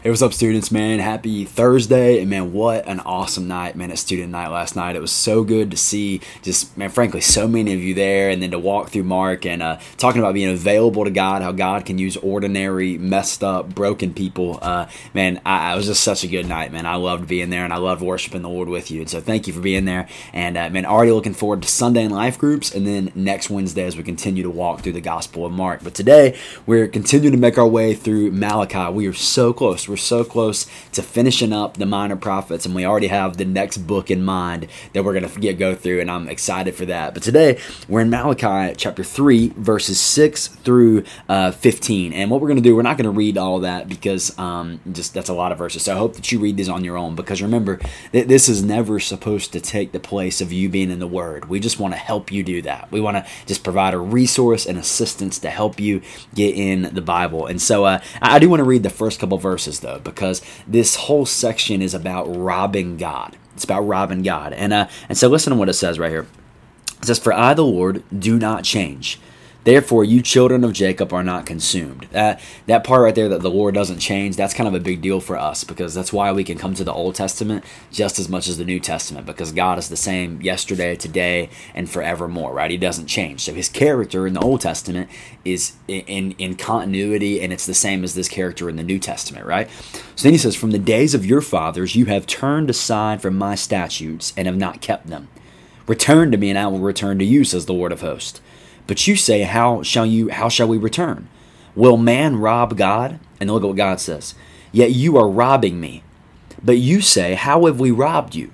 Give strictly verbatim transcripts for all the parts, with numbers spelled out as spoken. Hey, what's up, students, man? Happy Thursday, and man, what an awesome night, man, at student night last night. It was so good to see just, man, frankly, so many of you there, and then to walk through Mark and uh, talking about being available to God, how God can use ordinary, messed up, broken people. Uh, man, I, I was just such a good night, man. I loved being there, and I loved worshiping the Lord with you, and so thank you for being there, and uh, man, already looking forward to Sunday in life groups, and then next Wednesday as we continue to walk through the Gospel of Mark. But today, we're continuing to make our way through Malachi. We are so close. We're so close to finishing up the minor prophets, and we already have the next book in mind that we're going to go through, and I'm excited for that. But today, we're in Malachi chapter three, verses six through uh, fifteen. And what we're going to do, we're not going to read all that because um, just that's a lot of verses. So I hope that you read these on your own, because remember, th- this is never supposed to take the place of you being in the Word. We just want to help you do that. We want to just provide a resource and assistance to help you get in the Bible. And so uh, I do want to read the first couple verses, though, because this whole section is about robbing God. It's about robbing God. And uh, and so listen to what it says right here. It says, "For I, the Lord, do not change. Therefore, you children of Jacob are not consumed." Uh, that part right there, that the Lord doesn't change, that's kind of a big deal for us, because that's why we can come to the Old Testament just as much as the New Testament, because God is the same yesterday, today, and forevermore, right? He doesn't change. So his character in the Old Testament is in, in, in continuity, and it's the same as this character in the New Testament, right? So then he says, "From the days of your fathers, you have turned aside from my statutes and have not kept them. Return to me, and I will return to you, says the Lord of hosts. But you say, how shall you? How shall we return? Will man rob God?" And look at what God says. "Yet you are robbing me. But you say, how have we robbed you?"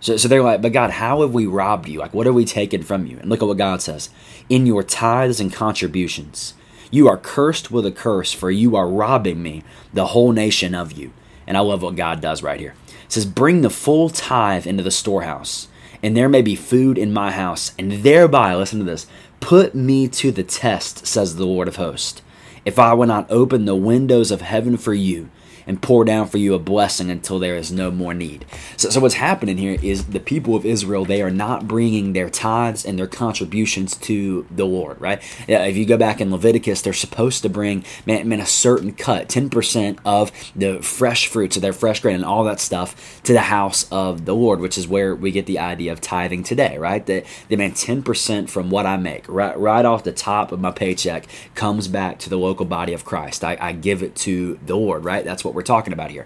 So, so they're like, but God, how have we robbed you? Like, what are we taking from you? And look at what God says. "In your tithes and contributions, you are cursed with a curse, for you are robbing me, the whole nation of you." And I love what God does right here. It says, "Bring the full tithe into the storehouse, and there may be food in my house, and thereby," listen to this, "put me to the test, says the Lord of hosts, if I will not open the windows of heaven for you and pour down for you a blessing until there is no more need." So, so what's happening here is the people of Israel, they are not bringing their tithes and their contributions to the Lord, right? If you go back in Leviticus, they're supposed to bring, man, man a certain cut, ten percent of the fresh fruits of their fresh grain and all that stuff to the house of the Lord, which is where we get the idea of tithing today, right? That they, man, ten percent from what I make, right, right off the top of my paycheck, comes back to the local body of Christ. I, I give it to the Lord, right? That's what we're We're talking about here.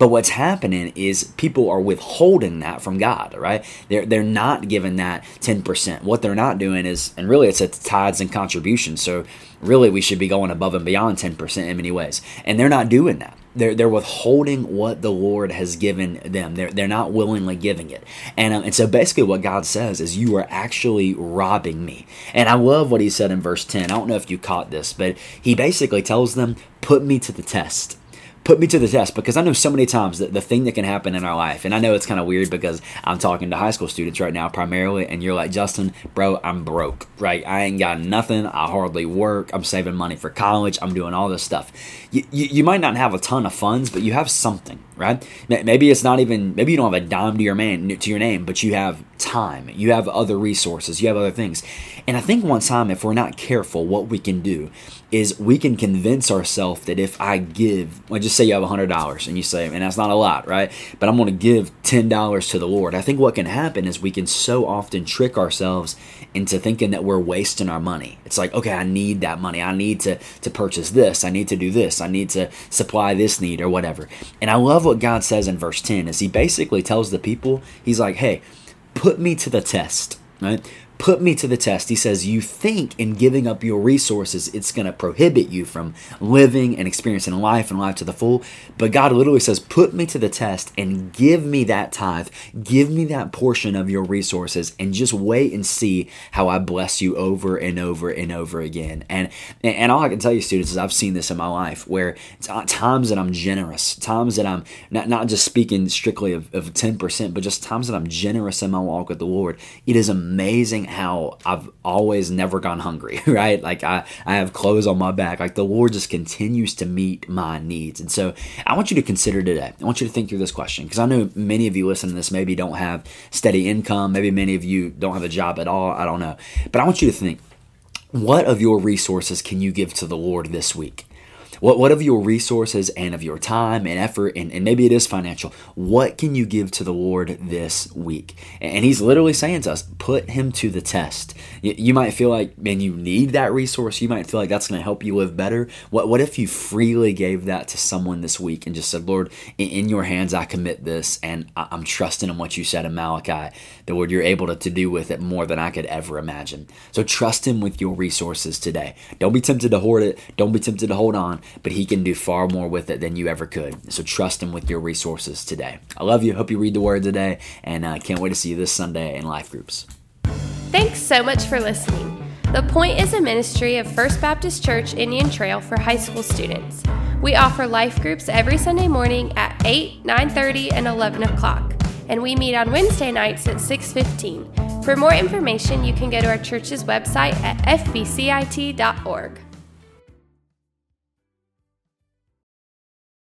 But what's happening is people are withholding that from God, right? They're they're not giving that ten percent. What they're not doing is, and really it's at tithes and contributions, so really we should be going above and beyond ten percent in many ways. And they're not doing that. They're they're withholding what the Lord has given them. They're they're not willingly giving it, and um, and so basically what God says is, you are actually robbing me. And I love what he said in verse ten. I don't know if you caught this, but he basically tells them, "Put me to the test." Put me to the test, because I know so many times that the thing that can happen in our life, and I know it's kind of weird because I'm talking to high school students right now primarily, and you're like, "Justin, bro, I'm broke, right? I ain't got nothing. I hardly work. I'm saving money for college. I'm doing all this stuff." You, you, you might not have a ton of funds, but you have something, right? Maybe it's not even, maybe you don't have a dime to your man, to your name, but you have time. You have other resources. You have other things. And I think one time, if we're not careful, what we can do is we can convince ourselves that if I give, like just say you have one hundred dollars and you say, and that's not a lot, right? But I'm going to give ten dollars to the Lord. I think what can happen is we can so often trick ourselves into thinking that we're wasting our money. It's like, okay, I need that money. I need to, to purchase this. I need to do this. I need to supply this need or whatever. And I love what God says in verse ten is he basically tells the people, he's like, "Hey, put me to the test," right? put me to the test. He says, you think in giving up your resources, it's going to prohibit you from living and experiencing life and life to the full. But God literally says, put me to the test and give me that tithe. Give me that portion of your resources and just wait and see how I bless you over and over and over again. And and all I can tell you, students, is I've seen this in my life where times that I'm generous, times that I'm not, not just speaking strictly of, of ten percent, but just times that I'm generous in my walk with the Lord. It is amazing how I've always never gone hungry, right? Like I, I have clothes on my back. Like the Lord just continues to meet my needs. And so I want you to consider today. I want you to think through this question, because I know many of you listening to this maybe don't have steady income. Maybe many of you don't have a job at all. I don't know. But I want you to think, what of your resources can you give to the Lord this week? What what of your resources and of your time and effort, and, and maybe it is financial, what can you give to the Lord this week? And he's literally saying to us, put him to the test. You, you might feel like, man, you need that resource. You might feel like that's going to help you live better. What what if you freely gave that to someone this week and just said, Lord, in, in your hands I commit this, and I, I'm trusting in what you said in Malachi, that Lord, you're able to, to do with it more than I could ever imagine. So trust him with your resources today. Don't be tempted to hoard it. Don't be tempted to hold on. But he can do far more with it than you ever could. So trust him with your resources today. I love you. Hope you read the Word today. And I uh, can't wait to see you this Sunday in Life Groups. Thanks so much for listening. The Point is a ministry of First Baptist Church Indian Trail for high school students. We offer Life Groups every Sunday morning at eight, nine thirty, and eleven o'clock. And we meet on Wednesday nights at six fifteen. For more information, you can go to our church's website at f b c i t dot org.